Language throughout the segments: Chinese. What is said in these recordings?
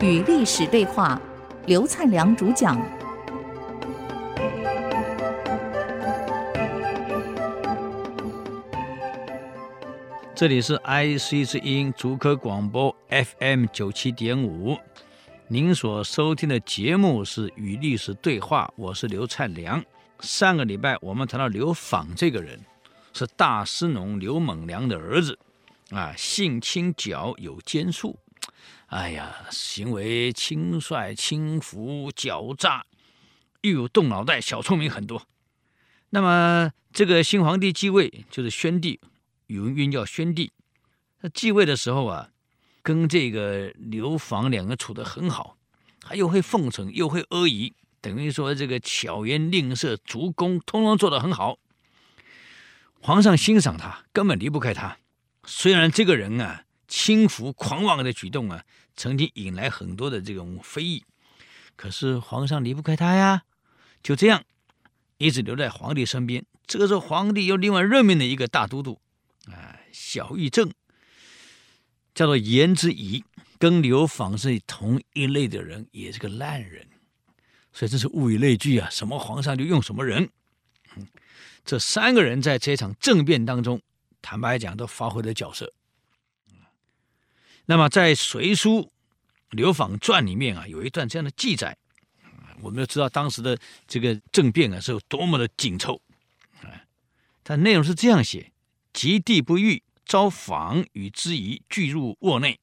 与历史对话，刘灿良主讲。这里是 IC 之音竹科广播 FM 97.5，您所收听的节目是与历史对话，我是刘灿良。上个礼拜我们谈到刘昉这个人是大司农刘猛良的儿子啊，性清狡，有奸术，哎呀，行为轻率、轻浮、狡诈，又有动脑袋、小聪明很多。那么这个新皇帝继位，就是宣帝，有人冤叫宣帝。他继位的时候啊，跟这个刘昉两个处得很好，他又会奉承，又会阿谀，等于说这个巧言令色、足弓，通通做得很好。皇上欣赏他，根本离不开他。虽然这个人啊，轻浮狂妄的举动啊，曾经引来很多的这种非议，可是皇上离不开他呀，就这样一直留在皇帝身边。这个时候皇帝又另外任命了一个大都督啊，小议政，叫做颜之仪，跟刘昉是同一类的人，也是个烂人，所以这是物以类聚啊，什么皇上就用什么人。这三个人在这场政变当中，坦白讲都发挥了角色。那么在《隋书·刘昉传》里面啊，有一段这样的记载，我们都知道当时的这个政变啊是有多么的紧凑啊。但内容是这样写：及帝不御，召昉与之仪俱入卧内，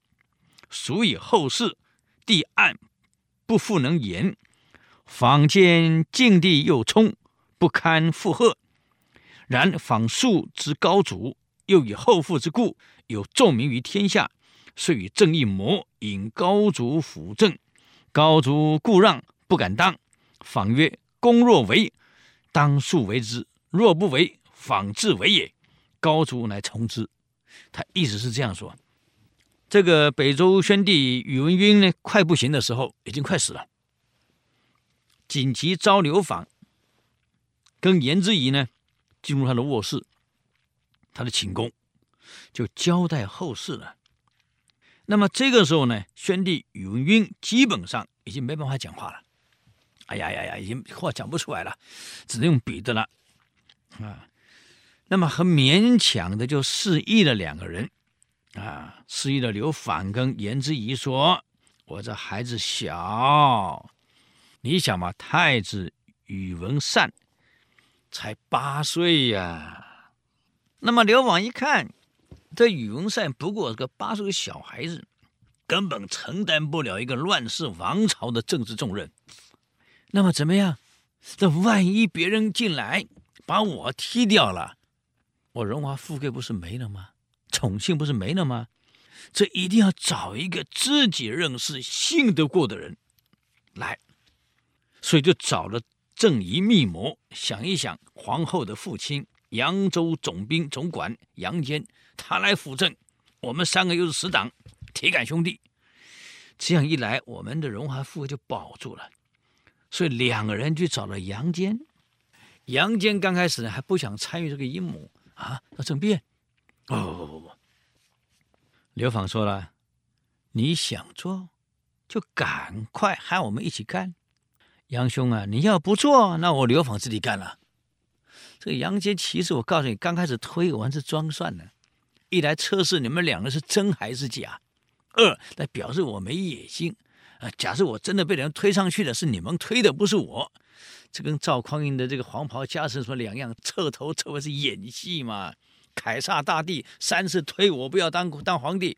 属以后事，帝暗不复能言。昉见境地又冲，不堪负荷。然昉素之高祖，又以后父之故，有重名于天下。遂与郑一谋引高祖辅政，高祖故让，不敢当。昉曰：“公若为，当速为之；若不为，昉自为也。”高祖乃从之。他意思是这样说：这个北周宣帝宇文赟呢，快不行的时候，已经快死了。紧急召刘昉跟颜之仪呢，进入他的卧室，他的寝宫，就交代后事了。那么这个时候呢，宣帝宇文赟基本上已经没办法讲话了，哎呀呀呀，已经话讲不出来了，只能用笔的了啊。那么很勉强的就示意了两个人啊，示意了刘昉跟颜之仪说：“我这孩子小，你想嘛，太子宇文疝才8岁呀。”那么刘昉一看，这宇文疝不过是个8岁的小孩子，根本承担不了一个乱世王朝的政治重任。那么怎么样？这万一别人进来把我踢掉了，我荣华富贵不是没了吗？宠幸不是没了吗？这一定要找一个自己认识、信得过的人来。所以就找了郑仪密谋，想一想皇后的父亲扬州总兵总管杨坚，他来辅政，我们三个又是死党，铁杆兄弟，这样一来我们的荣华富贵就保住了。所以两个人去找了杨坚。杨坚刚开始还不想参与这个阴谋啊，要政变。不，刘昉说了，你想做就赶快喊我们一起干。杨兄啊，你要不做，那我刘昉自己干了。这个杨坚其实我告诉你，刚开始推完是装蒜的，一来测试你们两个是真还是假，二来表示我没野心啊。假设我真的被人推上去的，是你们推的，不是我。这跟赵匡胤的这个黄袍加身说两样，彻头彻尾是演戏嘛。凯撒大帝3次推我不要当皇帝，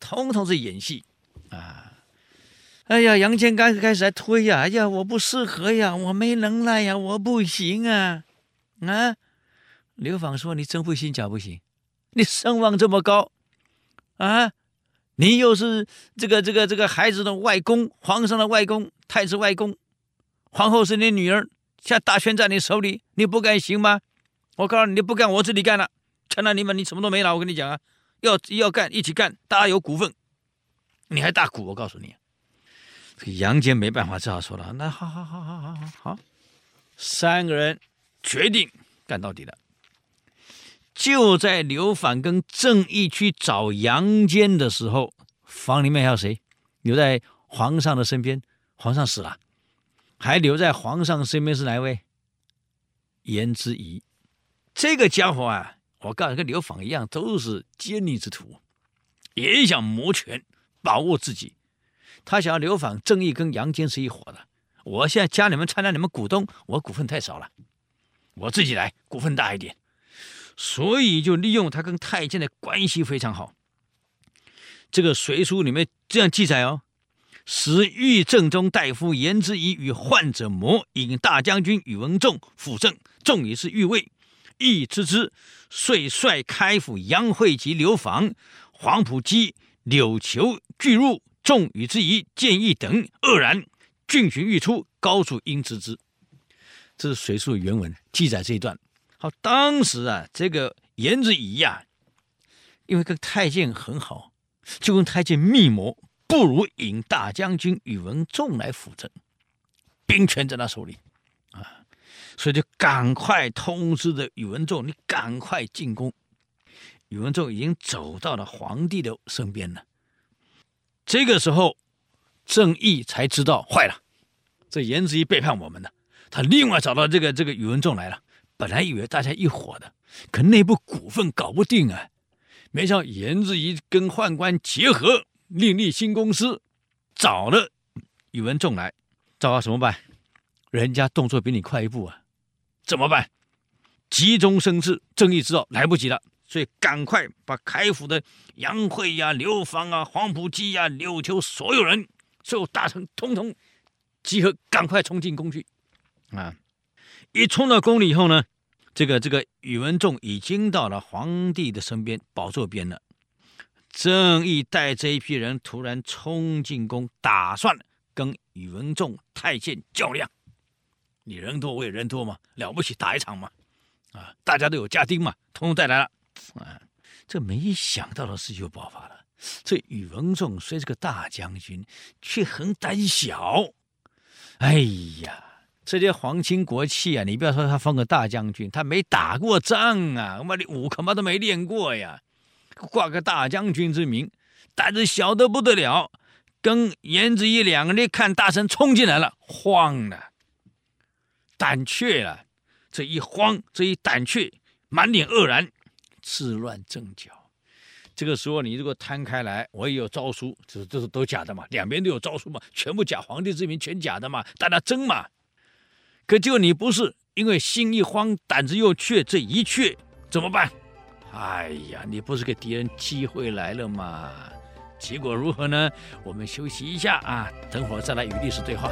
统统是演戏啊。哎呀，杨坚刚开始还推呀，哎呀，我不适合呀，我没能耐呀，我不行啊。啊，刘昉说：“你真不行，假不行，你声望这么高，啊，你又是这个孩子的外公，皇上的外公，太子外公，皇后是你女儿，现在大权在你手里，你不干行吗？我告诉你，你不干，我自己干了。看到你们，你什么都没了，我跟你讲啊，要干一起干，大家有股份，你还大股，我告诉你。”这个杨坚没办法，只好说了：“那好，三个人。”决定干到底了。就在刘昉跟郑义去找杨坚的时候，房里面还有谁？留在皇上的身边，皇上死了，还留在皇上身边是哪位？颜之仪。这个家伙啊，我告诉你，跟刘访一样，都是奸佞之徒，也想谋权，把握自己。他想要刘访正义跟杨坚是一伙的。我现在加你们参加你们股东，我股份太少了，我自己来，股份大一点。所以就利用他跟太监的关系非常好。这个《隋书》里面这样记载哦：时御正中大夫颜之仪与患者谋，引大将军宇文仲辅政，仲以是御卫，亦知之，遂率开府杨惠及刘访、黄埔基、柳求俱入，仲与之仪、建议等愕然，郡巡欲出，高祖应知之。这是《隋书》的原文记载这一段。好，当时啊，这个颜之仪呀，因为跟太监很好，就跟太监密谋，不如引大将军宇文仲来辅政，兵权在他手里啊，所以就赶快通知的宇文仲，你赶快进宫。宇文仲已经走到了皇帝的身边了。这个时候，郑义才知道坏了，这颜之仪背叛我们了。他另外找到这个宇文仲来了，本来以为大家一伙的，可内部股份搞不定啊。没想到颜之仪跟宦官结合，另立新公司，找了宇文仲来，找他怎么办？人家动作比你快一步啊，怎么办？急中生智，郑义知道来不及了，所以赶快把开府的杨惠呀、刘访啊、黄埔基呀、柳求所有人、所有大臣统统集合，赶快冲进宫去啊！一冲到宫里以后呢，这个宇文仲已经到了皇帝的身边宝座边了。郑义带这一批人突然冲进宫，打算跟宇文仲太监较量。你人多我也人多嘛，了不起打一场嘛，啊，大家都有家丁嘛，统统带来了。啊，这没想到的事就爆发了。这宇文仲虽是个大将军，却很胆小。哎呀！这些皇亲国戚啊，你不要说他封个大将军，他没打过仗啊，他妈的武功都没练过呀，挂个大将军之名，胆子小得不得了。跟颜之仪两个人看大臣冲进来了，慌了，胆怯了。这一慌，这一胆怯，满脸愕然，自乱阵脚。这个时候你如果摊开来，我也有诏书，这是都假的嘛，两边都有诏书嘛，全部假皇帝之名，全假的嘛，大家争嘛。可就你不是，因为心一慌，胆子又怯，这一怯怎么办？哎呀，你不是给敌人机会来了吗？结果如何呢？我们休息一下啊，等会儿再来与历史对话。